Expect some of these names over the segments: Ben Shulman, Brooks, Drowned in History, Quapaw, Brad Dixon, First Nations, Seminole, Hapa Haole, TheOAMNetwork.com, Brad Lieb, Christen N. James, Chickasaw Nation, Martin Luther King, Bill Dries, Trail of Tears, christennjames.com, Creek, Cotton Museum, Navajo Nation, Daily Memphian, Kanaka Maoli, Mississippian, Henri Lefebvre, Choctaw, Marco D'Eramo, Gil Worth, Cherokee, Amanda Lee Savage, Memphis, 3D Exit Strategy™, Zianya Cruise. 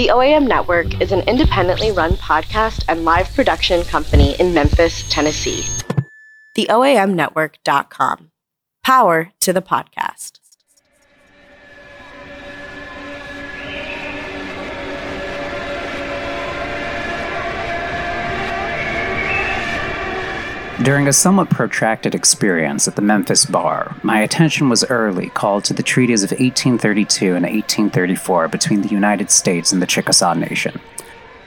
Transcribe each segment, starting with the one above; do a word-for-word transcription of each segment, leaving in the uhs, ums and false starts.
The O A M Network is an independently run podcast and live production company in Memphis, Tennessee. The O A M Network dot com. Power to the podcast. During a somewhat protracted experience at the Memphis bar, my attention was early called to the treaties of eighteen thirty-two and eighteen thirty-four between the United States and the Chickasaw Nation.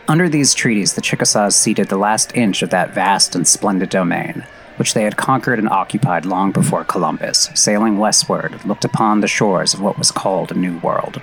Under these treaties, the Chickasaws ceded the last inch of that vast and splendid domain, which they had conquered and occupied long before Columbus, sailing westward, looked upon the shores of what was called a New World.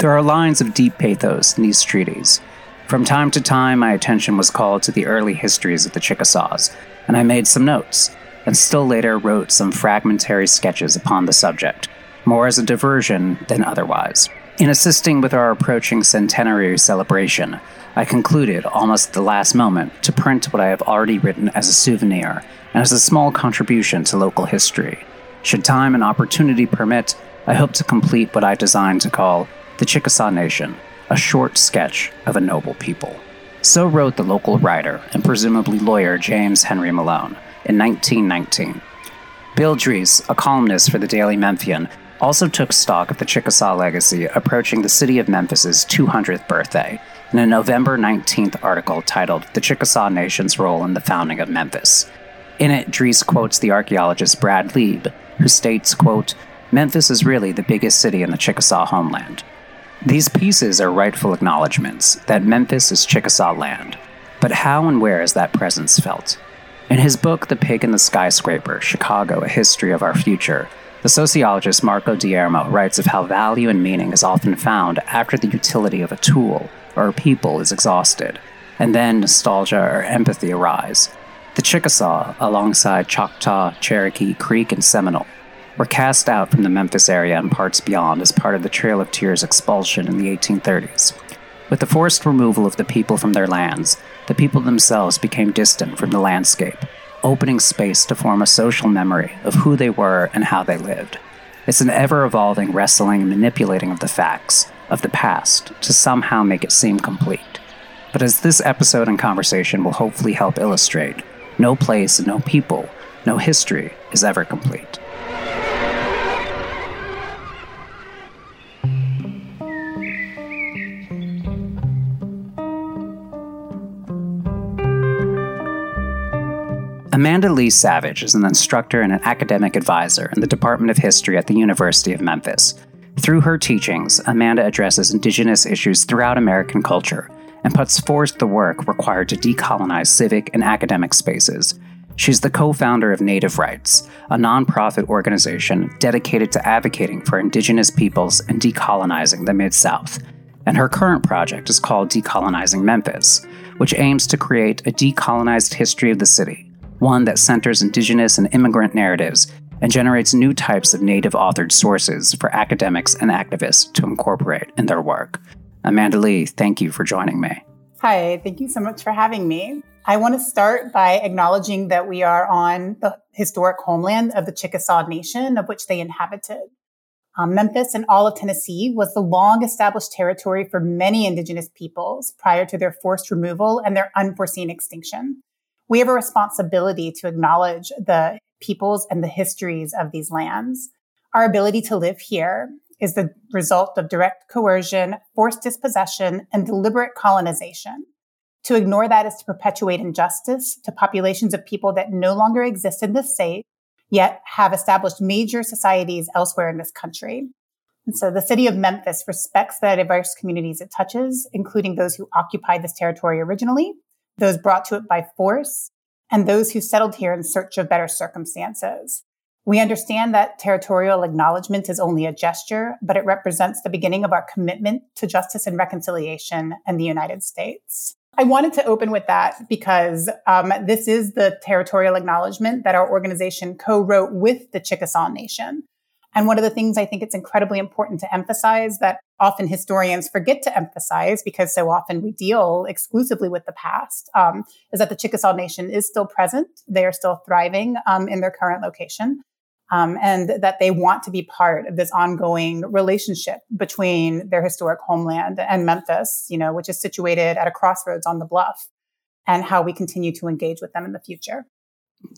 There are lines of deep pathos in these treaties. From time to time, my attention was called to the early histories of the Chickasaws, and I made some notes, and still later wrote some fragmentary sketches upon the subject, more as a diversion than otherwise. In assisting with our approaching centenary celebration, I concluded, almost at the last moment, to print what I have already written as a souvenir and as a small contribution to local history. Should time and opportunity permit, I hope to complete what I designed to call The Chickasaw Nation, a short sketch of a noble people. So wrote the local writer and presumably lawyer James Henry Malone in nineteen nineteen. Bill Dries, a columnist for the Daily Memphian, also took stock of the Chickasaw legacy approaching the city of Memphis's two hundredth birthday in a November nineteenth article titled The Chickasaw Nation's Role in the Founding of Memphis. In it, Dries quotes the archaeologist Brad Lieb, who states, quote, "Memphis is really the biggest city in the Chickasaw homeland. These pieces are rightful acknowledgments that Memphis is Chickasaw land, but how and where is that presence felt?" In his book, The Pig and the Skyscraper, Chicago, A History of Our Future, the sociologist Marco D'Eramo writes of how value and meaning is often found after the utility of a tool or a people is exhausted, and then nostalgia or empathy arise. The Chickasaw, alongside Choctaw, Cherokee, Creek, and Seminole, were cast out from the Memphis area and parts beyond as part of the Trail of Tears expulsion in the eighteen thirties. With the forced removal of the people from their lands, the people themselves became distant from the landscape, opening space to form a social memory of who they were and how they lived. It's an ever-evolving wrestling and manipulating of the facts, of the past, to somehow make it seem complete. But as this episode and conversation will hopefully help illustrate, no place, no people, no history is ever complete. Amanda Lee Savage is an instructor and an academic advisor in the Department of History at the University of Memphis. Through her teachings, Amanda addresses indigenous issues throughout American culture and puts forth the work required to decolonize civic and academic spaces. She's the co-founder of Native RITES, a nonprofit organization dedicated to advocating for indigenous peoples and decolonizing the Mid-South. And her current project is called Decolonizing Memphis, which aims to create a decolonized history of the city, one that centers indigenous and immigrant narratives and generates new types of Native-authored sources for academics and activists to incorporate in their work. Amanda Lee, thank you for joining me. Hi, thank you so much for having me. I want to start by acknowledging that we are on the historic homeland of the Chickasaw Nation, of which they inhabited. Um, Memphis and all of Tennessee was the long-established territory for many indigenous peoples prior to their forced removal and their unforeseen extinction. We have a responsibility to acknowledge the peoples and the histories of these lands. Our ability to live here is the result of direct coercion, forced dispossession, and deliberate colonization. To ignore that is to perpetuate injustice to populations of people that no longer exist in this state, yet have established major societies elsewhere in this country. And so the city of Memphis respects the diverse communities it touches, including those who occupied this territory originally, those brought to it by force, and those who settled here in search of better circumstances. We understand that territorial acknowledgement is only a gesture, but it represents the beginning of our commitment to justice and reconciliation in the United States. I wanted to open with that because um, this is the territorial acknowledgement that our organization co-wrote with the Chickasaw Nation. And one of the things I think it's incredibly important to emphasize that often historians forget to emphasize because so often we deal exclusively with the past um, is that the Chickasaw Nation is still present. They are still thriving um, in their current location. um, and that they want to be part of this ongoing relationship between their historic homeland and Memphis, you know, which is situated at a crossroads on the bluff, and how we continue to engage with them in the future.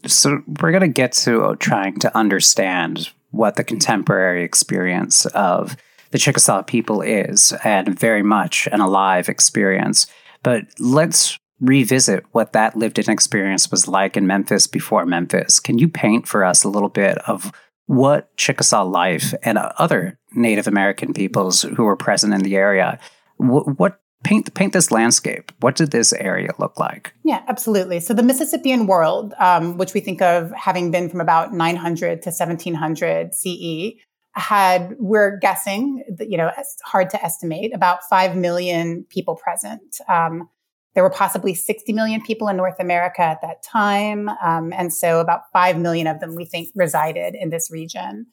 So we're going to get to trying to understand what the contemporary experience of the Chickasaw people is, and very much an alive experience. But let's revisit what that lived-in experience was like in Memphis before Memphis. Can you paint for us a little bit of what Chickasaw life and other Native American peoples who were present in the area, what, what paint paint this landscape? What did this area look like? Yeah, absolutely. So the Mississippian world, um, which we think of having been from about nine hundred to seventeen hundred C E, had, we're guessing, you know, it's hard to estimate, about five million people present. Um, there were possibly sixty million people in North America at that time. Um, and so about five million of them, we think, resided in this region.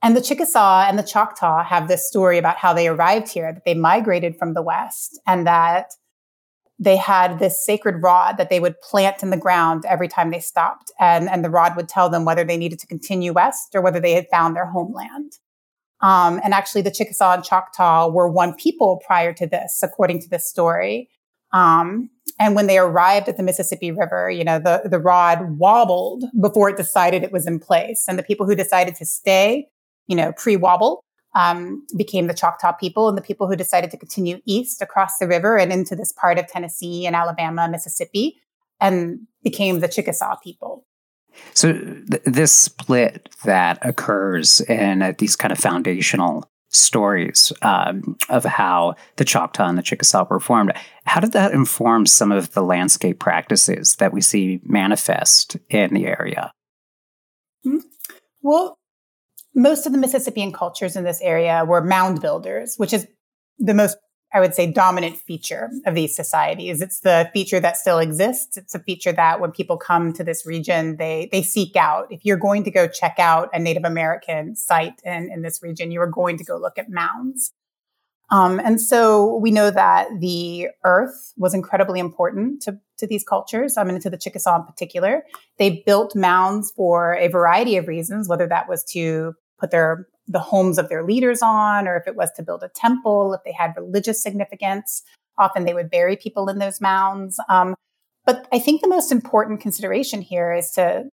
And the Chickasaw and the Choctaw have this story about how they arrived here, that they migrated from the West, and that they had this sacred rod that they would plant in the ground every time they stopped. And, and the rod would tell them whether they needed to continue west or whether they had found their homeland. Um, and actually, the Chickasaw and Choctaw were one people prior to this, according to this story. Um, and when they arrived at the Mississippi River, you know, the, the rod wobbled before it decided it was in place. And the people who decided to stay, you know, pre-wobble, Um, became the Choctaw people, and the people who decided to continue east across the river and into this part of Tennessee and Alabama, Mississippi, and became the Chickasaw people. So th- this split that occurs in uh, these kind of foundational stories um, of how the Choctaw and the Chickasaw were formed, how did that inform some of the landscape practices that we see manifest in the area? Mm-hmm. Well, most of the Mississippian cultures in this area were mound builders, which is the most, I would say, dominant feature of these societies. It's the feature that still exists. It's a feature that when people come to this region, they they seek out. If you're going to go check out a Native American site in, in this region, you are going to go look at mounds. Um, and so we know that the earth was incredibly important to, to these cultures, I mean, to the Chickasaw in particular. They built mounds for a variety of reasons, whether that was to put their the homes of their leaders on, or if it was to build a temple, if they had religious significance. Often they would bury people in those mounds. Um, but I think the most important consideration here is to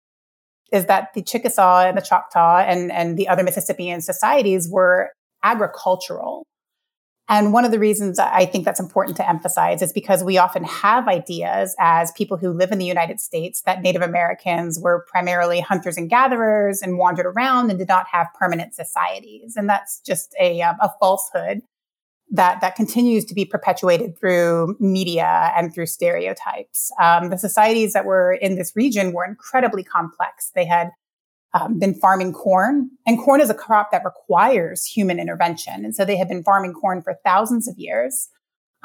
is that the Chickasaw and the Choctaw and, and the other Mississippian societies were agricultural. And one of the reasons I think that's important to emphasize is because we often have ideas as people who live in the United States that Native Americans were primarily hunters and gatherers and wandered around and did not have permanent societies. And that's just a, a falsehood that, that continues to be perpetuated through media and through stereotypes. Um, the societies that were in this region were incredibly complex. They had Um, been farming corn, and corn is a crop that requires human intervention. And so they have been farming corn for thousands of years.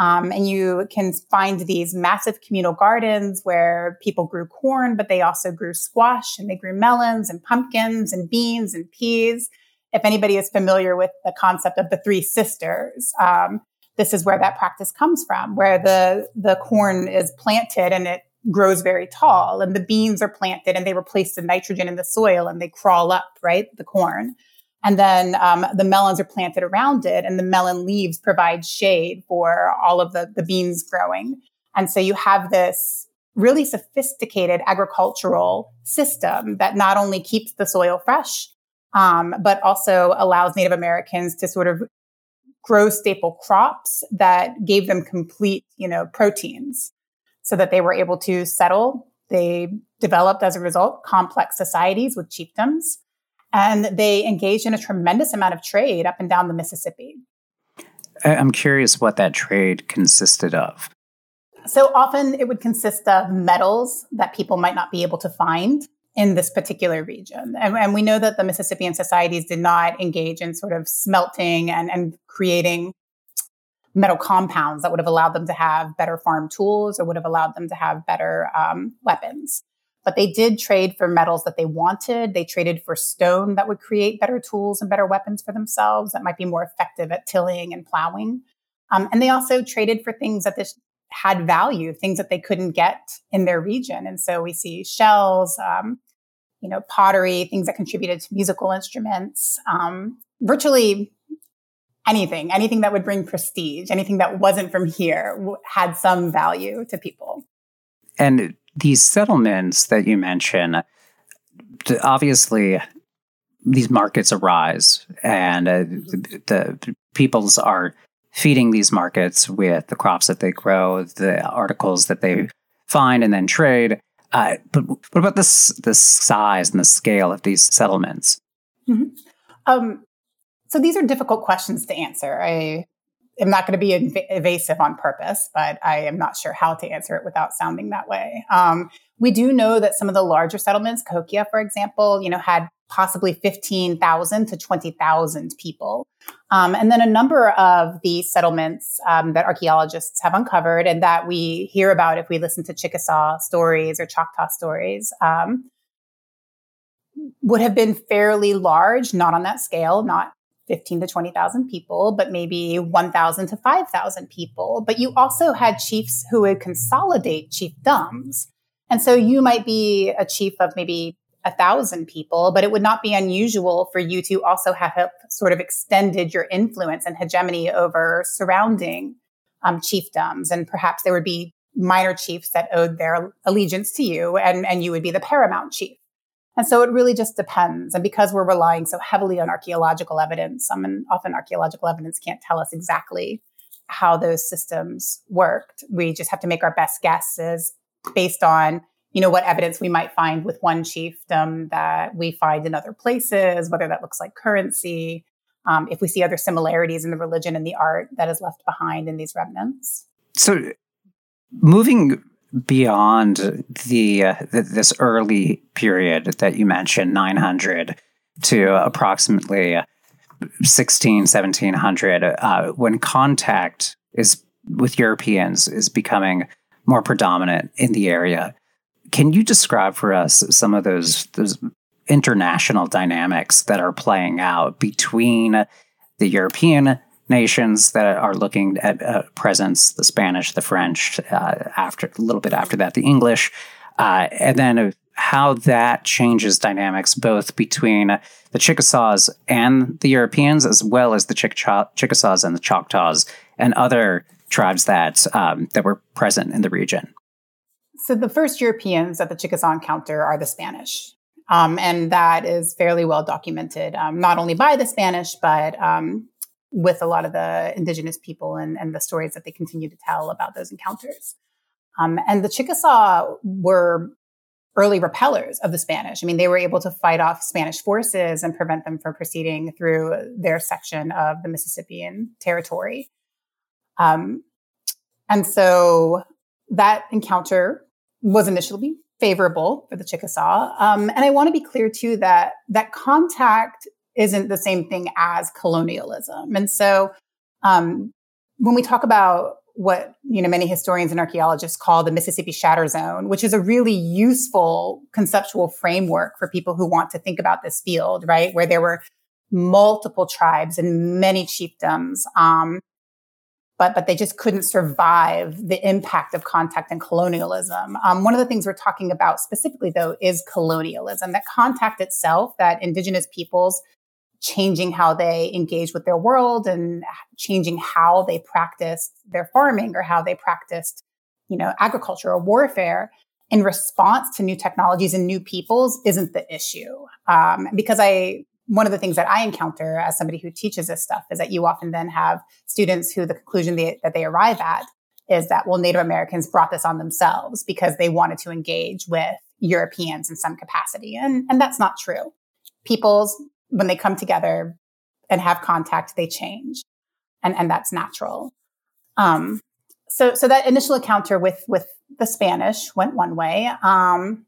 Um, and you can find these massive communal gardens where people grew corn, but they also grew squash, and they grew melons and pumpkins and beans and peas. If anybody is familiar with the concept of the three sisters, um, this is where that practice comes from, where the, the corn is planted and it grows very tall, and the beans are planted and they replace the nitrogen in the soil and they crawl up, right, the corn. And then um, the melons are planted around it, and the melon leaves provide shade for all of the, the beans growing. And so you have this really sophisticated agricultural system that not only keeps the soil fresh, um, but also allows Native Americans to sort of grow staple crops that gave them complete, you know, proteins, so that they were able to settle. They developed, as a result, complex societies with chiefdoms, and they engaged in a tremendous amount of trade up and down the Mississippi. I'm curious what that trade consisted of. So often it would consist of metals that people might not be able to find in this particular region. And, and we know that the Mississippian societies did not engage in sort of smelting and, and creating metal compounds that would have allowed them to have better farm tools or would have allowed them to have better um, weapons. But they did trade for metals that they wanted. They traded for stone that would create better tools and better weapons for themselves that might be more effective at tilling and plowing. Um, and they also traded for things that this had value, things that they couldn't get in their region. And so we see shells, um, you know, pottery, things that contributed to musical instruments, um, virtually anything, anything that would bring prestige, anything that wasn't from here w- had some value to people. And these settlements that you mention, obviously, these markets arise, and uh, the, the peoples are feeding these markets with the crops that they grow, the articles that they find and then trade. Uh, but what about this the size and the scale of these settlements? Mm-hmm. Um, so these are difficult questions to answer. I am not going to be inv- evasive on purpose, but I am not sure how to answer it without sounding that way. Um, we do know that some of the larger settlements, Cahokia, for example, you know, had possibly fifteen thousand to twenty thousand people. Um, and then a number of the settlements um, that archaeologists have uncovered and that we hear about if we listen to Chickasaw stories or Choctaw stories um, would have been fairly large, not on that scale, not fifteen to twenty thousand people, but maybe one thousand to five thousand people. But you also had chiefs who would consolidate chiefdoms. And so you might be a chief of maybe a thousand people, but it would not be unusual for you to also have sort of extended your influence and hegemony over surrounding um, chiefdoms. And perhaps there would be minor chiefs that owed their allegiance to you, and, and you would be the paramount chief. And so it really just depends. And because we're relying so heavily on archaeological evidence, um, and often archaeological evidence can't tell us exactly how those systems worked. We just have to make our best guesses based on you know, what evidence we might find with one chiefdom that we find in other places, whether that looks like currency, um, if we see other similarities in the religion and the art that is left behind in these remnants. So moving beyond the, uh, the this early period that you mentioned, nine hundred to approximately sixteen, seventeen hundred, uh, when contact is with Europeans is becoming more predominant in the area, can you describe for us some of those those international dynamics that are playing out between the European nations that are looking at uh, presence, the Spanish, the French, uh, after a little bit after that, the English, uh, and then how that changes dynamics both between the Chickasaws and the Europeans, as well as the Chick- Chickasaws and the Choctaws and other tribes that um, that were present in the region? So the first Europeans that the Chickasaw encounter are the Spanish. Um, and that is fairly well documented, um, not only by the Spanish, but um, with a lot of the indigenous people and, and the stories that they continue to tell about those encounters. Um, and the Chickasaw were early repellers of the Spanish. I mean, they were able to fight off Spanish forces and prevent them from proceeding through their section of the Mississippian territory. Um, and so that encounter was initially favorable for the Chickasaw. Um, and I want to be clear, too, that that contact isn't the same thing as colonialism. And so um, when we talk about what you know many historians and archaeologists call the Mississippi Shatter Zone, which is a really useful conceptual framework for people who want to think about this field, right, where there were multiple tribes and many chiefdoms, um, But but they just couldn't survive the impact of contact and colonialism. Um, one of the things we're talking about specifically, though, is colonialism, that contact itself, that indigenous peoples changing how they engage with their world and changing how they practiced their farming or how they practiced, you know, agriculture or warfare in response to new technologies and new peoples isn't the issue. Um, because I... One of the things that I encounter as somebody who teaches this stuff is that you often then have students who the conclusion they, that they arrive at is that, well, Native Americans brought this on themselves because they wanted to engage with Europeans in some capacity. And, and that's not true. Peoples, when they come together and have contact, they change. And, and that's natural. Um, so, so that initial encounter with, with the Spanish went one way. Um,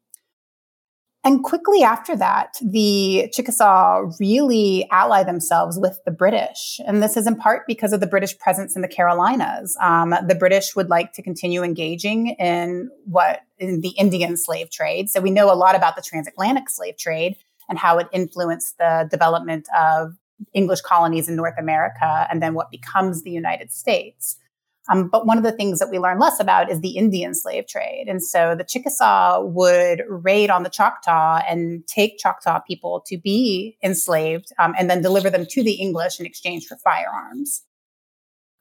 And quickly after that, the Chickasaw really ally themselves with the British. And this is in part because of the British presence in the Carolinas. Um, the British would like to continue engaging in what in the Indian slave trade. So we know a lot about the transatlantic slave trade and how it influenced the development of English colonies in North America and then what becomes the United States. Um, but one of the things that we learn less about is the Indian slave trade. And so the Chickasaw would raid on the Choctaw and take Choctaw people to be enslaved, um, and then deliver them to the English in exchange for firearms.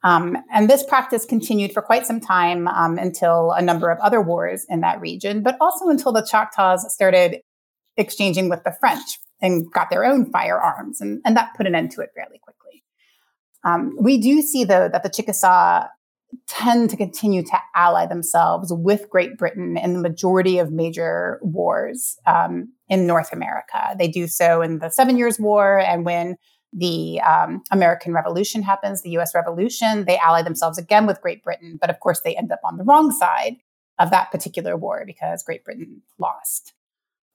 Um, and this practice continued for quite some time, um, until a number of other wars in that region, but also until the Choctaws started exchanging with the French and got their own firearms. And, and that put an end to it fairly quickly. Um, we do see, though, that the Chickasaw tend to continue to ally themselves with Great Britain in the majority of major wars um, in North America. They do so in the Seven Years' War, and when the um, American Revolution happens, the U S Revolution, they ally themselves again with Great Britain. But of course, they end up on the wrong side of that particular war because Great Britain lost.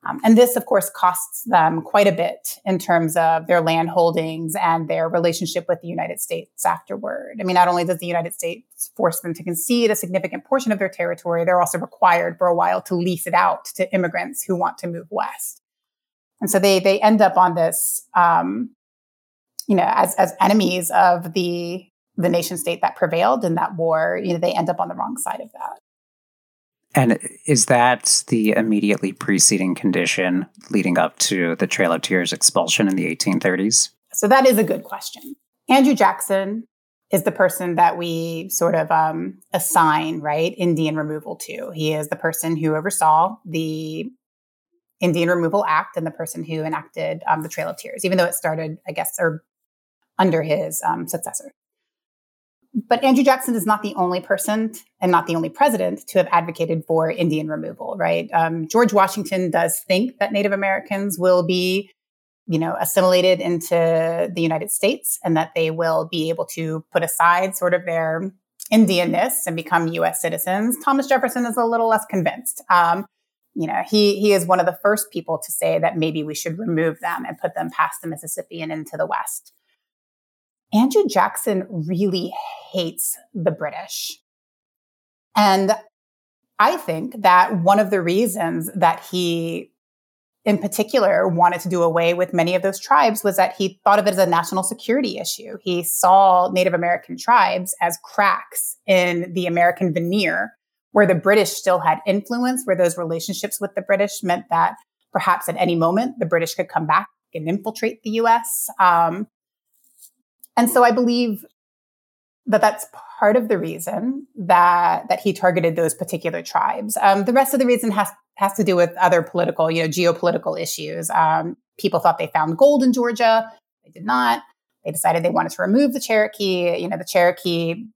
Um, and this, of course, costs them quite a bit in terms of their land holdings and their relationship with the United States afterward. I mean, not only does the United States force them to concede a significant portion of their territory, they're also required for a while to lease it out to immigrants who want to move west. And so they they end up on this, um, you know, as as enemies of the the nation state that prevailed in that war. You know, they end up on the wrong side of that. And is that the immediately preceding condition leading up to the Trail of Tears expulsion in the eighteen thirties? So that is a good question. Andrew Jackson is the person that we sort of um, assign, right, Indian removal to. He is the person who oversaw the Indian Removal Act and the person who enacted um, the Trail of Tears, even though it started, I guess, or under his um, successor. But Andrew Jackson is not the only person and not the only president to have advocated for Indian removal, right? Um, George Washington does think that Native Americans will be, you know, assimilated into the United States and that they will be able to put aside sort of their Indianness and become U S citizens. Thomas Jefferson is a little less convinced. Um, you know, he he is one of the first people to say that maybe we should remove them and put them past the Mississippi and into the West. Andrew Jackson really hates the British. And I think that one of the reasons that he, in particular, wanted to do away with many of those tribes was that he thought of it as a national security issue. He saw Native American tribes as cracks in the American veneer, where the British still had influence, where those relationships with the British meant that perhaps at any moment the British could come back and infiltrate the U S. Um, And so I believe that that's part of the reason that that he targeted those particular tribes. Um, the rest of the reason has has to do with other political, you know, geopolitical issues. Um, people thought they found gold in Georgia. They did not. They decided they wanted to remove the Cherokee. You know, the Cherokee,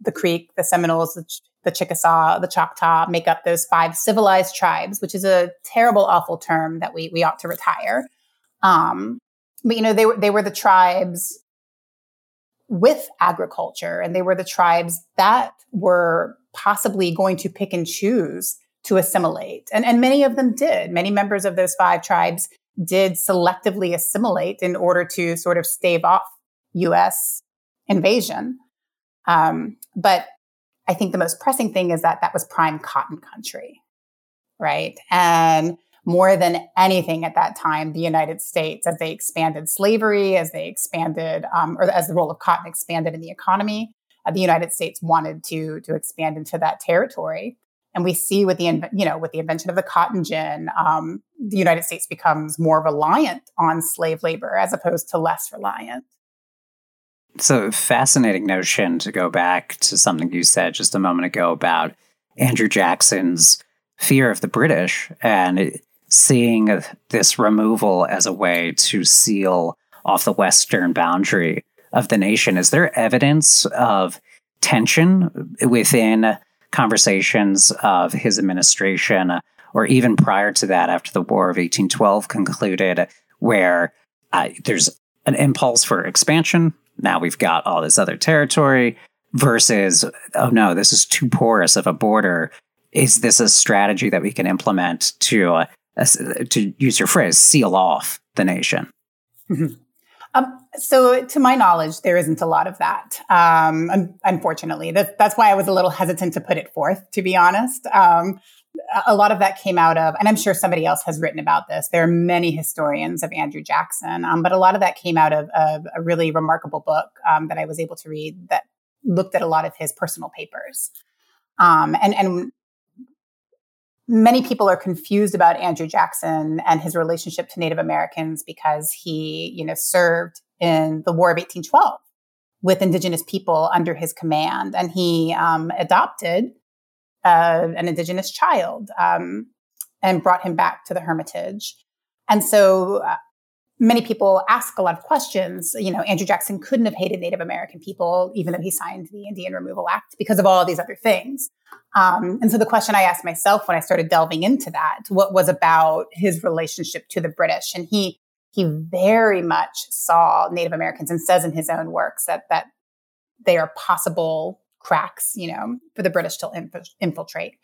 the Creek, the Seminoles, the, Ch- the Chickasaw, the Choctaw make up those five civilized tribes, which is a terrible, awful term that we we ought to retire. Um, but, you know, they were they were the tribes with agriculture, and they were the tribes that were possibly going to pick and choose to assimilate. And, and many of them did. Many members of those five tribes did selectively assimilate in order to sort of stave off U S invasion. Um, but I think the most pressing thing is that that was prime cotton country, right? And more than anything at that time, the United States, as they expanded slavery, as they expanded, um, or as the role of cotton expanded in the economy, uh, the United States wanted to to expand into that territory. And we see with the you know with the invention of the cotton gin, um, the United States becomes more reliant on slave labor as opposed to less reliant. So, fascinating notion to go back to something you said just a moment ago about Andrew Jackson's fear of the British and it, seeing this removal as a way to seal off the western boundary of the nation. Is there evidence of tension within conversations of his administration, or even prior to that, after the War of eighteen twelve concluded, where uh, there's an impulse for expansion? Now we've got all this other territory versus, oh no, this is too porous of a border. Is this a strategy that we can implement to uh, to use your phrase, seal off the nation? Mm-hmm. Um, so to my knowledge, there isn't a lot of that, um, un- unfortunately. That, that's why I was a little hesitant to put it forth, to be honest. Um, a lot of that came out of, and I'm sure somebody else has written about this, there are many historians of Andrew Jackson, um, but a lot of that came out of, of a really remarkable book um, that I was able to read that looked at a lot of his personal papers. Um, and, and many people are confused about Andrew Jackson and his relationship to Native Americans because he, you know, served in the War of eighteen twelve with Indigenous people under his command. And he um, adopted uh, an Indigenous child um, and brought him back to the Hermitage. And so uh, many people ask a lot of questions. You know, Andrew Jackson couldn't have hated Native American people, even though he signed the Indian Removal Act, because of all of these other things. Um, and so the question I asked myself when I started delving into that, what was about his relationship to the British? And he he very much saw Native Americans, and says in his own works that that they are possible cracks, you know, for the British to inf- infiltrate.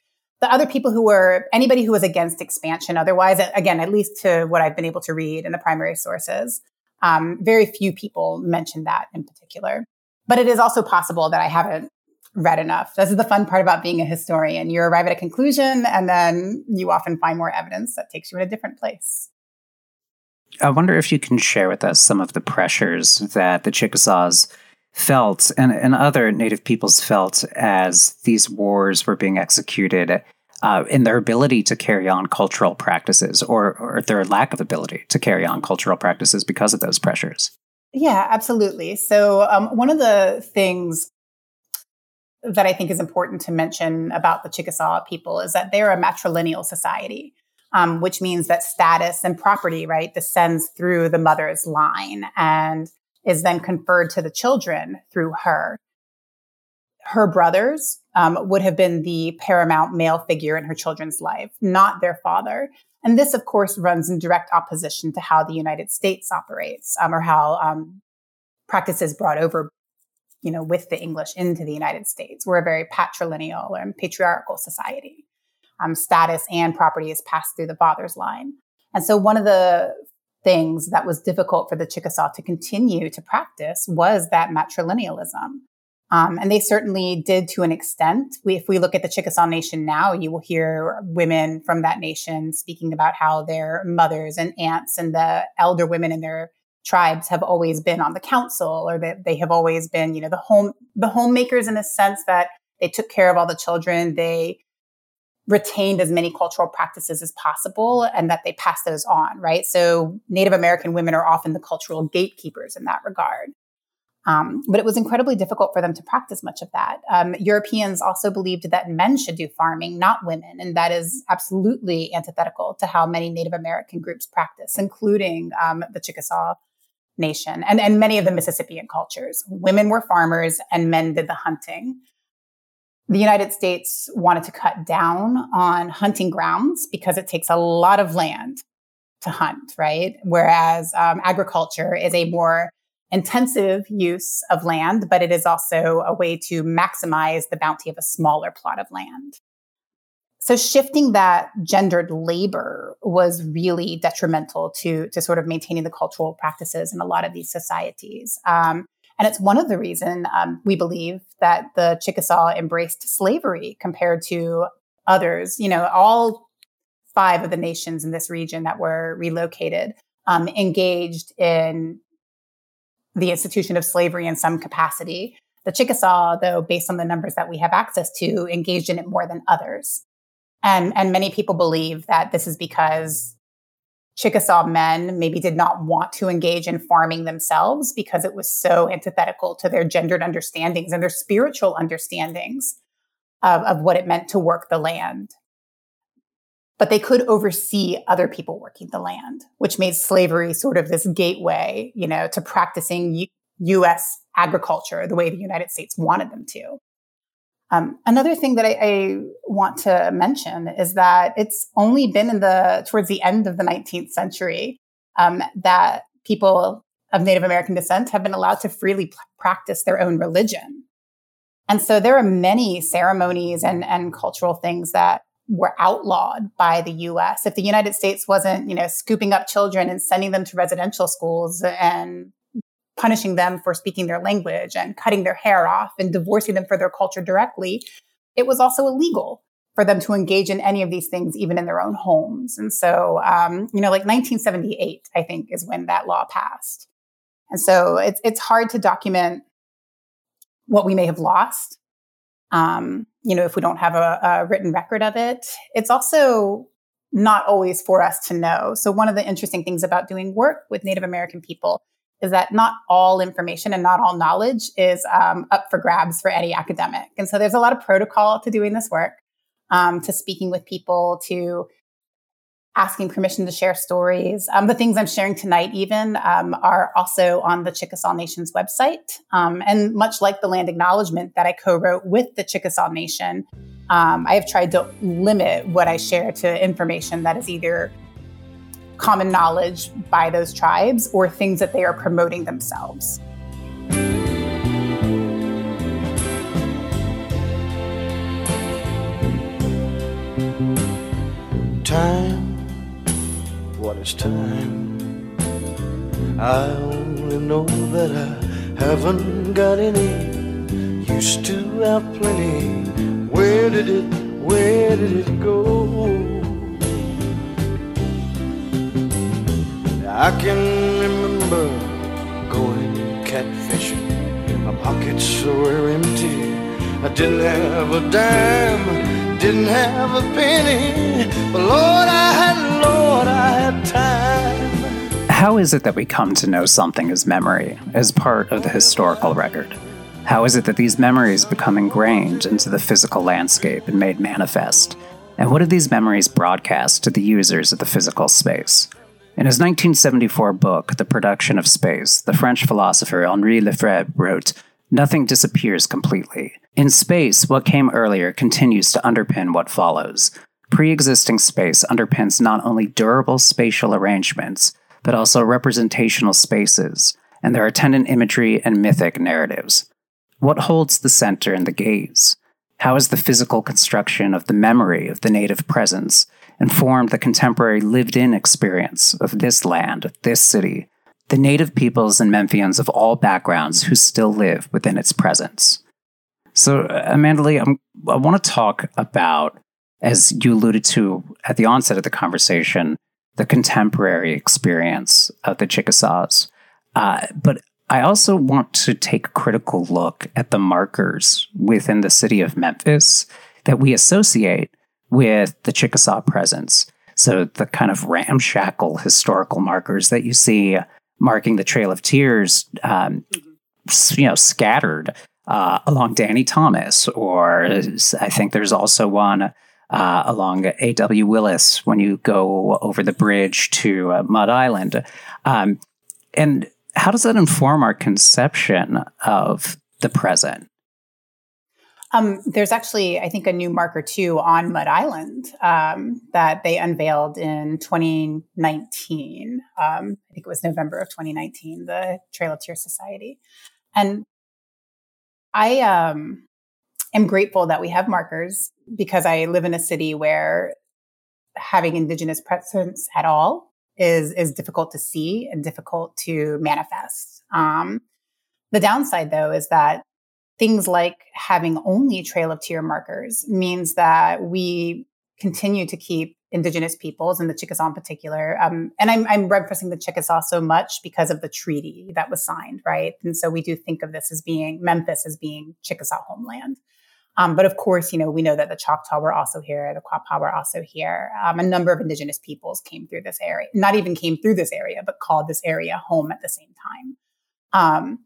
The other people who were, anybody who was against expansion otherwise, again, at least to what I've been able to read in the primary sources, um, very few people mentioned that in particular. But it is also possible that I haven't read enough. This is the fun part about being a historian. You arrive at a conclusion, and then you often find more evidence that takes you in a different place. I wonder if you can share with us some of the pressures that the Chickasaws felt and, and other Native peoples felt as these wars were being executed uh, in their ability to carry on cultural practices or, or their lack of ability to carry on cultural practices because of those pressures. Yeah, absolutely. So um, one of the things that I think is important to mention about the Chickasaw people is that they're a matrilineal society. Um, which means that status and property, right, descends through the mother's line and is then conferred to the children through her. Her brothers um, would have been the paramount male figure in her children's life, not their father. And this, of course, runs in direct opposition to how the United States operates um, or how um, practices brought over, you know, with the English into the United States. We're a very patrilineal and patriarchal society. Um, status and property is passed through the father's line. And so one of the things that was difficult for the Chickasaw to continue to practice was that matrilinealism. Um, and they certainly did to an extent. We, if we look at the Chickasaw Nation now, you will hear women from that nation speaking about how their mothers and aunts and the elder women in their tribes have always been on the council, or that they have always been, you know, the home, the homemakers in the sense that they took care of all the children. They retained as many cultural practices as possible and that they pass those on, right? So Native American women are often the cultural gatekeepers in that regard. Um, but it was incredibly difficult for them to practice much of that. Um, Europeans also believed that men should do farming, not women. And that is absolutely antithetical to how many Native American groups practice, including um, the Chickasaw Nation and, and many of the Mississippian cultures. Women were farmers and men did the hunting. The United States wanted to cut down on hunting grounds because it takes a lot of land to hunt, right? Whereas um, agriculture is a more intensive use of land, but it is also a way to maximize the bounty of a smaller plot of land. So shifting that gendered labor was really detrimental to, to sort of maintaining the cultural practices in a lot of these societies. Um, And it's one of the reasons um, we believe that the Chickasaw embraced slavery compared to others. You know, all five of the nations in this region that were relocated um, engaged in the institution of slavery in some capacity. The Chickasaw, though, based on the numbers that we have access to, engaged in it more than others. And, and many people believe that this is because Chickasaw men maybe did not want to engage in farming themselves because it was so antithetical to their gendered understandings and their spiritual understandings of, of what it meant to work the land. But they could oversee other people working the land, which made slavery sort of this gateway, you know, to practicing U- U.S. agriculture the way the United States wanted them to. Um, another thing that I, I want to mention is that it's only been in the towards the end of the nineteenth century um, that people of Native American descent have been allowed to freely p- practice their own religion. And so there are many ceremonies and, and cultural things that were outlawed by the U S. If the United States wasn't, you know, scooping up children and sending them to residential schools and punishing them for speaking their language and cutting their hair off and divorcing them for their culture directly, it was also illegal for them to engage in any of these things, even in their own homes. And so, um, you know, like nineteen seventy-eight, I think, is when that law passed. And so it's it's hard to document what we may have lost, um, you know, if we don't have a, a written record of it. It's also not always for us to know. So one of the interesting things about doing work with Native American people is that not all information and not all knowledge is um, up for grabs for any academic. And so there's a lot of protocol to doing this work, um, to speaking with people, to asking permission to share stories. Um, the things I'm sharing tonight even um, are also on the Chickasaw Nation's website. Um, and much like the land acknowledgement that I co-wrote with the Chickasaw Nation, um, I have tried to limit what I share to information that is either common knowledge by those tribes or things that they are promoting themselves. Time. What is time? I only know that I haven't got any. Used to have plenty. Where did it, where did it go? I can remember going catfishing. My pockets were empty. I didn't have a dime, didn't have a penny. But Lord, I had, Lord, I had time. How is it that we come to know something as memory, as part of the historical record? How is it that these memories become ingrained into the physical landscape and made manifest? And what do these memories broadcast to the users of the physical space? In his nineteen seventy-four book, The Production of Space, the French philosopher Henri Lefebvre wrote, "Nothing disappears completely. In space, what came earlier continues to underpin what follows. Pre-existing space underpins not only durable spatial arrangements, but also representational spaces, and their attendant imagery and mythic narratives. What holds the center in the gaze? How is the physical construction of the memory of the native presence informed the contemporary lived-in experience of this land, this city, the native peoples and Memphians of all backgrounds who still live within its presence?" So, Amanda Lee, I'm, I want to talk about, as you alluded to at the onset of the conversation, the contemporary experience of the Chickasaws. Uh, but I also want to take a critical look at the markers within the city of Memphis that we associate with the Chickasaw presence. So the kind of ramshackle historical markers that you see marking the Trail of Tears, um, you know, scattered uh, along Danny Thomas, or I think there's also one uh, along A W Willis when you go over the bridge to uh, Mud Island. Um, and how does that inform our conception of the present? Um, there's actually, I think, a new marker, too, on Mud Island um, that they unveiled in twenty nineteen. Um, I think it was November of twenty nineteen, the Trail of Tears Society. And I um, am grateful that we have markers because I live in a city where having Indigenous presence at all is, is difficult to see and difficult to manifest. Um, the downside, though, is that things like having only Trail of Tear markers means that we continue to keep Indigenous peoples, and the Chickasaw in particular. Um, and I'm, I'm referencing the Chickasaw so much because of the treaty that was signed, right? And so we do think of this as being, Memphis as being Chickasaw homeland. Um, but of course, you know, we know that the Choctaw were also here, the Quapaw were also here. Um, a number of Indigenous peoples came through this area, not even came through this area, but called this area home at the same time. Um,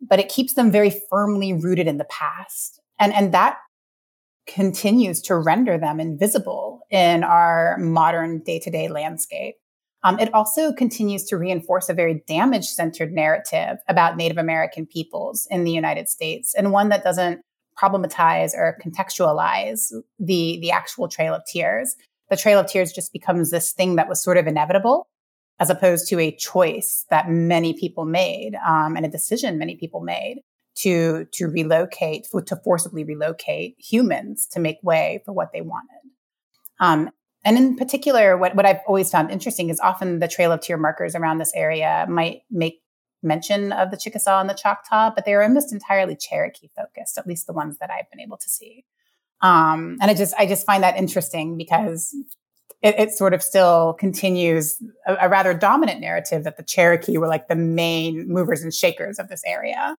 but it keeps them very firmly rooted in the past. And, and that continues to render them invisible in our modern day-to-day landscape. Um, it also continues to reinforce a very damage-centered narrative about Native American peoples in the United States, and one that doesn't problematize or contextualize the, the actual Trail of Tears. The Trail of Tears just becomes this thing that was sort of inevitable, as opposed to a choice that many people made, um, and a decision many people made to to relocate, for, to forcibly relocate humans to make way for what they wanted. Um, and in particular, what, what I've always found interesting is often the Trail of Tear markers around this area might make mention of the Chickasaw and the Choctaw, but they are almost entirely Cherokee focused, at least the ones that I've been able to see. Um, and I just I just find that interesting because It, it sort of still continues a, a rather dominant narrative that the Cherokee were like the main movers and shakers of this area.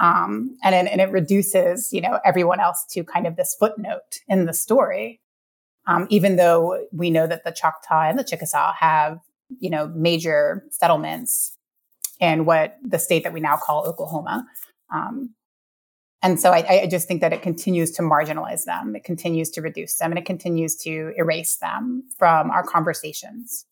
Um, and, it, and it reduces, you know, everyone else to kind of this footnote in the story, um, even though we know that the Choctaw and the Chickasaw have, you know, major settlements in what the state that we now call Oklahoma. Um, and so I, I just think that it continues to marginalize them. It continues to reduce them, and it continues to erase them from our conversations.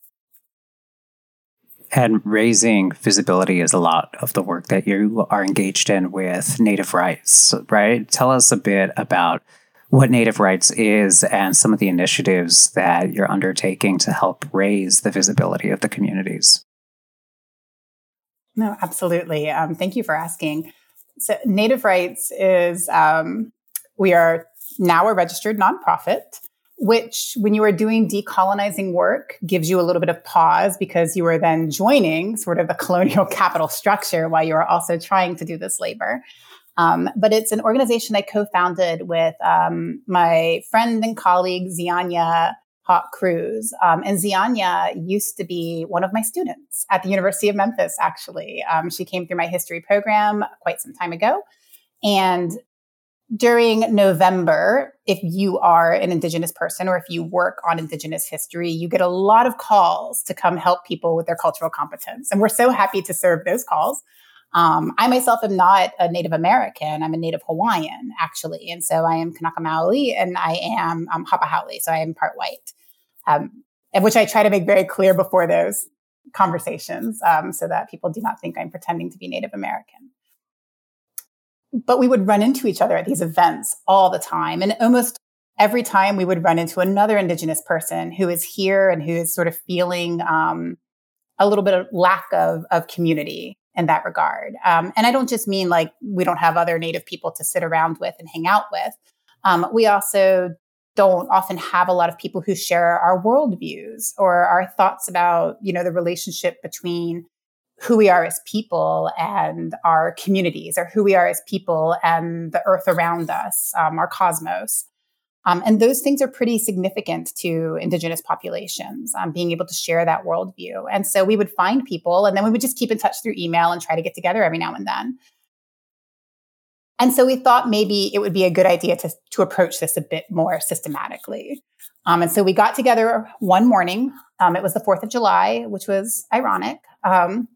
And raising visibility is a lot of the work that you are engaged in with Native Rights, right? Tell us a bit about what Native Rights is and some of the initiatives that you're undertaking to help raise the visibility of the communities. No, absolutely. Um, thank you for asking. So Native Rights is, um, we are now a registered nonprofit, which when you are doing decolonizing work gives you a little bit of pause, because you are then joining sort of the colonial capital structure while you are also trying to do this labor. Um, but it's an organization I co-founded with um, my friend and colleague, Zianya Cruise. Um, and Zianya used to be one of my students at the University of Memphis, actually. Um, she came through my history program quite some time ago. And during November, if you are an Indigenous person or if you work on Indigenous history, you get a lot of calls to come help people with their cultural competence. And we're so happy to serve those calls. Um, I myself am not a Native American. I'm a Native Hawaiian, actually. And so I am Kanaka Maoli, and I am um, Hapa Haole, so I am part white, um, which I try to make very clear before those conversations um, so that people do not think I'm pretending to be Native American. But we would run into each other at these events all the time. And almost every time we would run into another Indigenous person who is here and who is sort of feeling um, a little bit of lack of, of community in that regard. Um, and I don't just mean like we don't have other Native people to sit around with and hang out with. Um, we also don't often have a lot of people who share our worldviews or our thoughts about, you know, the relationship between who we are as people and our communities, or who we are as people and the earth around us, um, our cosmos. Um, and those things are pretty significant to Indigenous populations, um, being able to share that worldview. And so we would find people, and then we would just keep in touch through email and try to get together every now and then. And so we thought maybe it would be a good idea to, to approach this a bit more systematically. Um, and so we got together one morning. Um, it was the fourth of July, which was ironic. Um,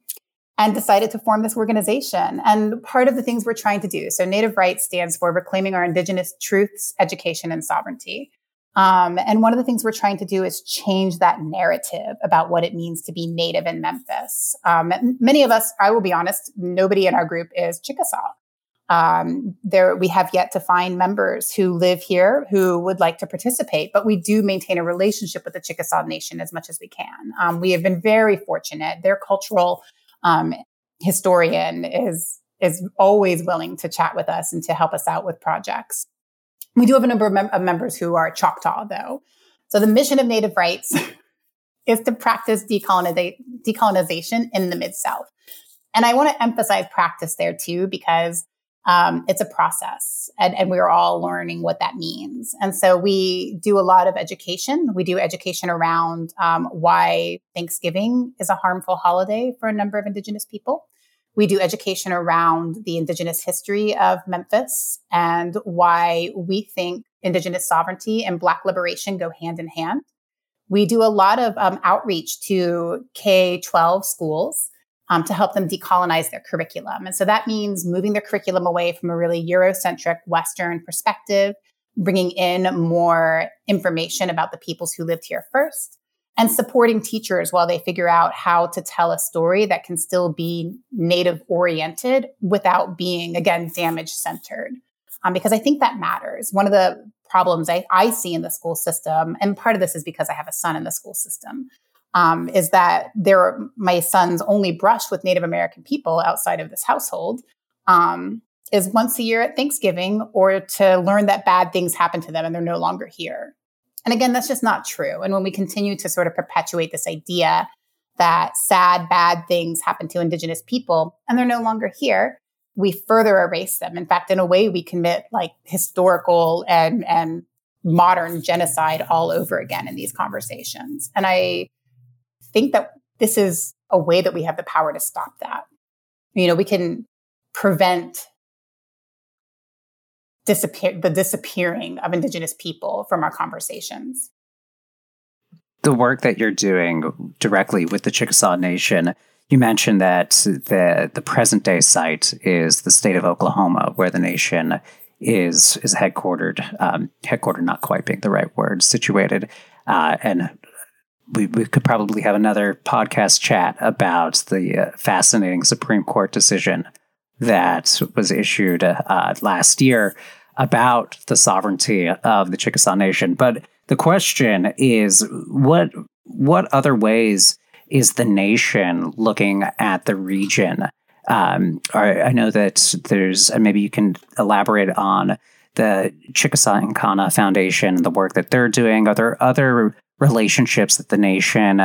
and decided to form this organization. And part of the things we're trying to do, so Native Rights stands for Reclaiming Our Indigenous Truths, Education, and Sovereignty. Um, and one of the things we're trying to do is change that narrative about what it means to be Native in Memphis. Um, many of us, I will be honest, nobody in our group is Chickasaw. Um, there, we have yet to find members who live here who would like to participate, but we do maintain a relationship with the Chickasaw Nation as much as we can. Um, we have been very fortunate. Their cultural um, historian is, is always willing to chat with us and to help us out with projects. We do have a number of, mem- of members who are Choctaw, though. So the mission of Native Rights is to practice decoloniza- decolonization in the Mid-South. And I want to emphasize practice there too, because Um, it's a process, and, and we're all learning what that means. And so we do a lot of education. We do education around um, why Thanksgiving is a harmful holiday for a number of Indigenous people. We do education around the Indigenous history of Memphis and why we think Indigenous sovereignty and Black liberation go hand in hand. We do a lot of um, outreach to K twelve schools, Um, to help them decolonize their curriculum. And so that means moving their curriculum away from a really Eurocentric Western perspective, bringing in more information about the peoples who lived here first, and supporting teachers while they figure out how to tell a story that can still be Native-oriented without being, again, damage-centered. Um, because I think that matters. One of the problems I, I see in the school system, and part of this is because I have a son in the school system, Um, is that there, my son's only brush with Native American people outside of this household um, is once a year at Thanksgiving, or to learn that bad things happen to them and they're no longer here. And again, that's just not true. And when we continue to sort of perpetuate this idea that sad, bad things happen to Indigenous people and they're no longer here, we further erase them. In fact, in a way, we commit like historical and, and modern genocide all over again in these conversations. And I think that this is a way that we have the power to stop that. You know, we can prevent disappear the disappearing of Indigenous people from our conversations. The work that you're doing directly with the Chickasaw Nation, you mentioned that the the present-day site is the state of Oklahoma, where the nation is is headquartered, um, headquartered not quite being the right word, situated. Uh, and we, we could probably have another podcast chat about the uh, fascinating Supreme Court decision that was issued uh, last year about the sovereignty of the Chickasaw Nation. But the question is, what what other ways is the nation looking at the region? Um, I know that there's, and maybe you can elaborate on the Chickasaw and Kana Foundation and the work that they're doing. Are there other relationships that the nation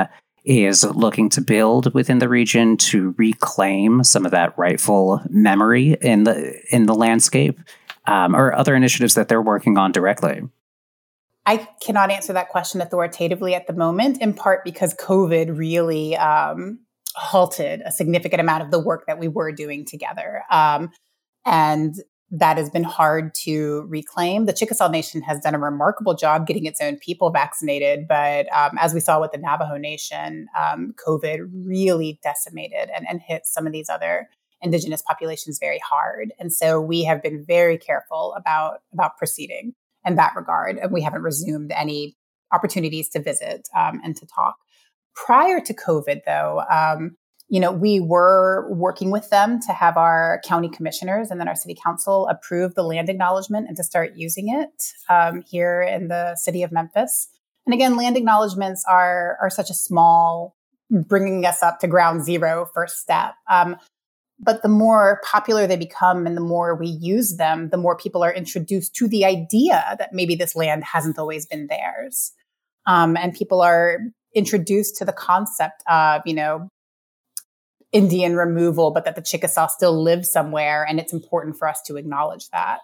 is looking to build within the region to reclaim some of that rightful memory in the in the landscape, um, or other initiatives that they're working on directly? I cannot answer that question authoritatively at the moment, in part because COVID really um, halted a significant amount of the work that we were doing together. Um, and that has been hard to reclaim. The Chickasaw Nation has done a remarkable job getting its own people vaccinated. But um, as we saw with the Navajo Nation, um, COVID really decimated and, and hit some of these other Indigenous populations very hard. And so we have been very careful about, about proceeding in that regard. And we haven't resumed any opportunities to visit um, and to talk. Prior to COVID, though, um, you know, we were working with them to have our county commissioners and then our city council approve the land acknowledgement and to start using it um, here in the city of Memphis. And again, land acknowledgements are are such a small, bringing us up to ground zero first step. Um, But the more popular they become and the more we use them, the more people are introduced to the idea that maybe this land hasn't always been theirs. Um, and people are introduced to the concept of, you know, Indian removal, but that the Chickasaw still lives somewhere. And it's important for us to acknowledge that.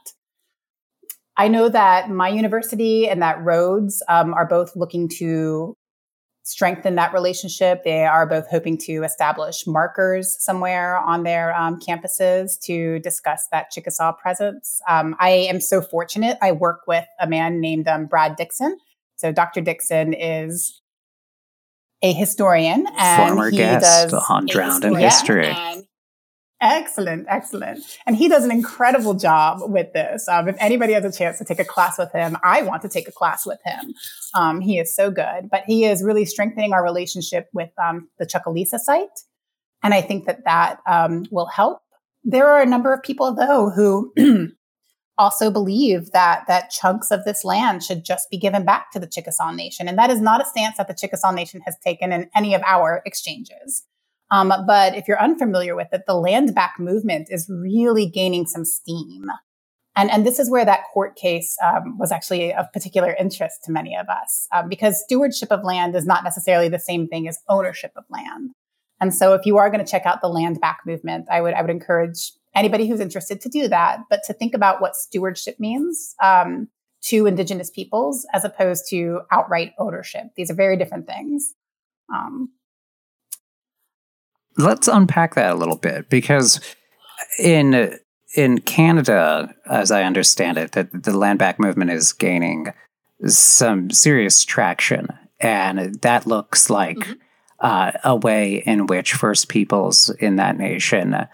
I know that my university and that Rhodes um, are both looking to strengthen that relationship. They are both hoping to establish markers somewhere on their um, campuses to discuss that Chickasaw presence. Um, I am so fortunate. I work with a man named um, Brad Dixon. So Doctor Dixon is a historian and former he guest does on Drowned in History. And Excellent, excellent. And he does an incredible job with this. Um, if anybody has a chance to take a class with him, I want to take a class with him. Um, he is so good. But he is really strengthening our relationship with um, the Chucalissa site. And I think that that um, will help. There are a number of people, though, who also believe that that chunks of this land should just be given back to the Chickasaw Nation. And that is not a stance that the Chickasaw Nation has taken in any of our exchanges. Um, but if you're unfamiliar with it, the land back movement is really gaining some steam. And, and this is where that court case um, was actually of particular interest to many of us, um, because stewardship of land is not necessarily the same thing as ownership of land. And so if you are going to check out the land back movement, I would, I would encourage anybody who's interested to do that, but to think about what stewardship means um, to Indigenous peoples as opposed to outright ownership. These are very different things. Um, Let's unpack that a little bit, because in in Canada, as I understand it, that the land back movement is gaining some serious traction, and that looks like mm-hmm. uh, a way in which First Peoples in that nation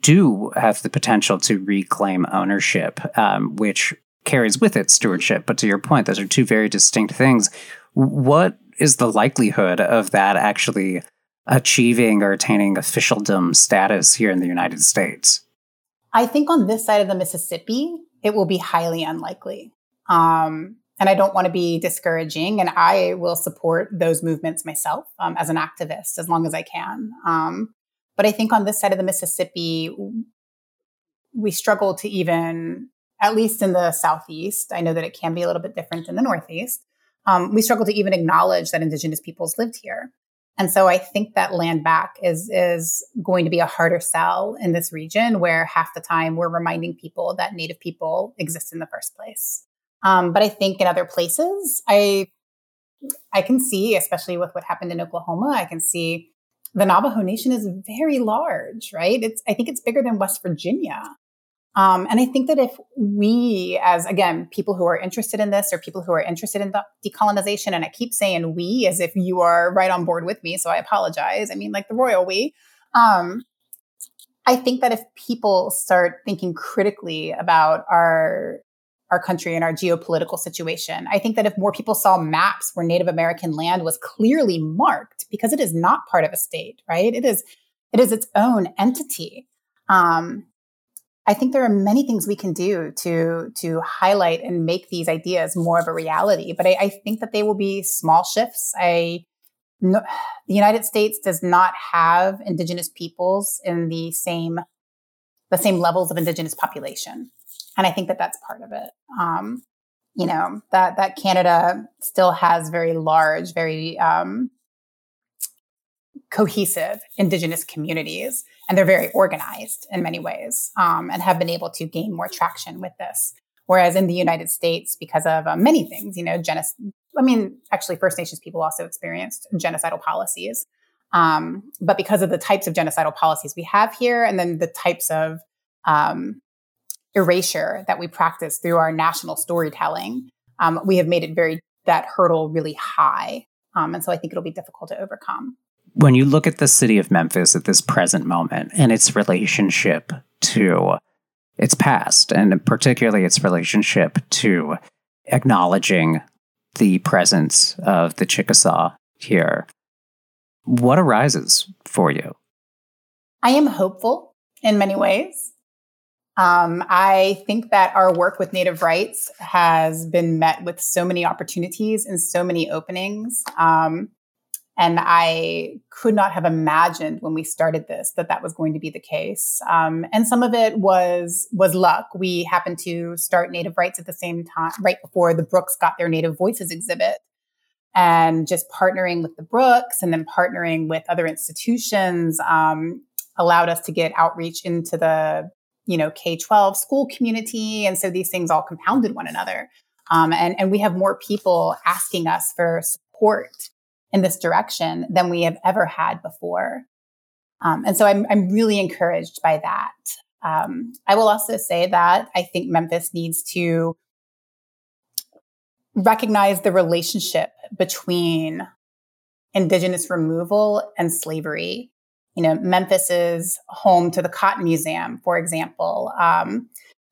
do have the potential to reclaim ownership, um, which carries with it stewardship. But to your point, those are two very distinct things. What is the likelihood of that actually achieving or attaining officialdom status here in the United States? I think on this side of the Mississippi, it will be highly unlikely. Um, and I don't want to be discouraging, and I will support those movements myself um, as an activist as long as I can. Um, but I think on this side of the Mississippi, we struggle to even, at least in the Southeast, I know that it can be a little bit different in the Northeast, um, we struggle to even acknowledge that Indigenous peoples lived here. And so I think that land back is is going to be a harder sell in this region, where half the time we're reminding people that Native people exist in the first place. Um, but I think in other places, I I can see, especially with what happened in Oklahoma, I can see the Navajo Nation is very large, right? It's I think it's bigger than West Virginia. Um, and I think that if we, as, again, people who are interested in this or people who are interested in the decolonization, and I keep saying we as if you are right on board with me, so I apologize. I mean, like the royal we. Um, I think that if people start thinking critically about our our country and our geopolitical situation, I think that if more people saw maps where Native American land was clearly marked, because it is not part of a state, right? It is, it is its own entity. Um, I think there are many things we can do to to highlight and make these ideas more of a reality. But I, I think that they will be small shifts. I, no, the United States does not have indigenous peoples in the same the same levels of indigenous population, and I think that that's part of it. Um, you know that that Canada still has very large, very um, cohesive indigenous communities. And they're very organized in many ways, um, and have been able to gain more traction with this. Whereas in the United States, because of uh, many things, you know, genocide, I mean, actually, First Nations people also experienced genocidal policies. Um, but because of the types of genocidal policies we have here, and then the types of um, erasure that we practice through our national storytelling, um, we have made it very, that hurdle really high. Um, and so I think it'll be difficult to overcome. When you look at the city of Memphis at this present moment and its relationship to its past, and particularly its relationship to acknowledging the presence of the Chickasaw here, what arises for you? I am hopeful in many ways. Um, I think that our work with Native Rights has been met with so many opportunities and so many openings. Um, And I could not have imagined when we started this that that was going to be the case. Um, and some of it was was luck. We happened to start Native Rights at the same time, right before the Brooks got their Native Voices exhibit. And just partnering with the Brooks and then partnering with other institutions um, allowed us to get outreach into the, you know, K twelve school community. And so these things all compounded one another. Um, and, and we have more people asking us for support in this direction than we have ever had before. Um, and so I'm, I'm really encouraged by that. Um, I will also say that I think Memphis needs to recognize the relationship between indigenous removal and slavery. You know, Memphis is home to the Cotton Museum, for example. Um,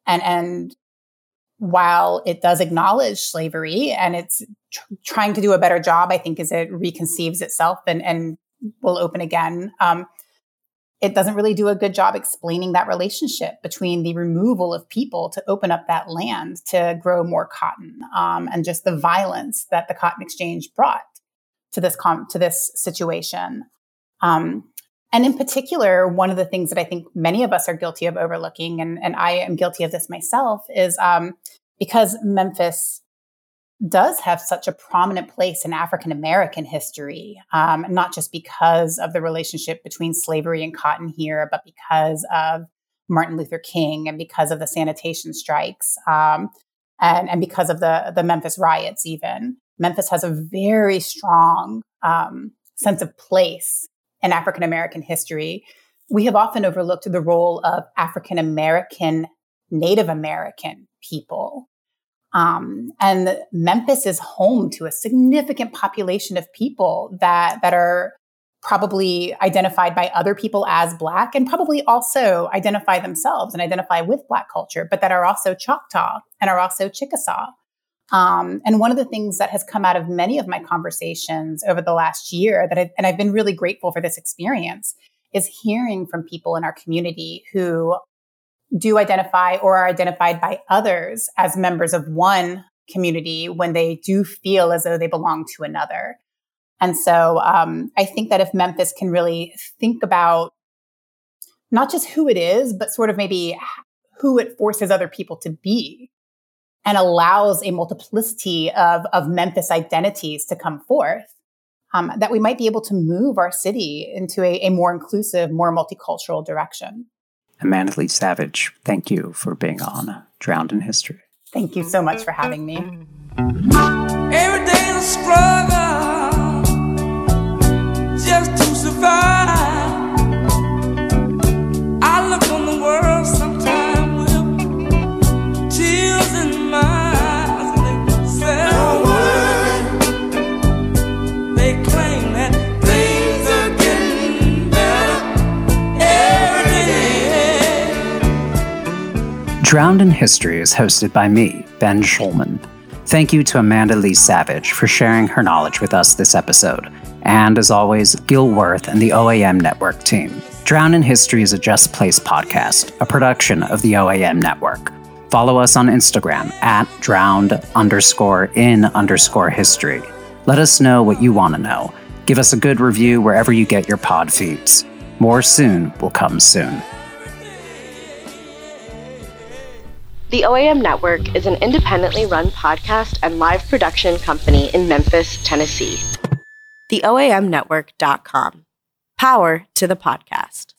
and, and, While it does acknowledge slavery and it's tr- trying to do a better job, I think, as it reconceives itself and, and will open again, um, it doesn't really do a good job explaining that relationship between the removal of people to open up that land to grow more cotton, um, and just the violence that the cotton exchange brought to this com- to this situation. Um, and in particular, one of the things that I think many of us are guilty of overlooking, and, and I am guilty of this myself, is um, because Memphis does have such a prominent place in African-American history, um, not just because of the relationship between slavery and cotton here, but because of Martin Luther King and because of the sanitation strikes, um, and, and because of the, the Memphis riots even. Memphis has a very strong um, sense of place in African-American history. We have often overlooked the role of African-American, Native American people. Um, and Memphis is home to a significant population of people that, that are probably identified by other people as Black and probably also identify themselves and identify with Black culture, but that are also Choctaw and are also Chickasaw. Um, and one of the things that has come out of many of my conversations over the last year, that I've, and I've been really grateful for this experience, is hearing from people in our community who do identify or are identified by others as members of one community when they do feel as though they belong to another. And so um, I think that if Memphis can really think about not just who it is, but sort of maybe who it forces other people to be, and allows a multiplicity of, of Memphis identities to come forth, um, that we might be able to move our city into a, a more inclusive, more multicultural direction. Amanda Lee Savage, thank you for being on Drowned in History. Thank you so much for having me. Every day is a struggle just to survive. I look on the world sometimes with Drowned in History is hosted by me, Ben Shulman. Thank you to Amanda Lee Savage for sharing her knowledge with us this episode. And as always, Gil Worth and the O A M Network team. Drowned in History is a Just Place podcast, a production of the O A M Network. Follow us on Instagram at drowned underscore in underscore history. Let us know what you want to know. Give us a good review wherever you get your pod feeds. More soon will come soon. The O A M Network is an independently run podcast and live production company in Memphis, Tennessee. the O A M network dot com. Power to the podcast.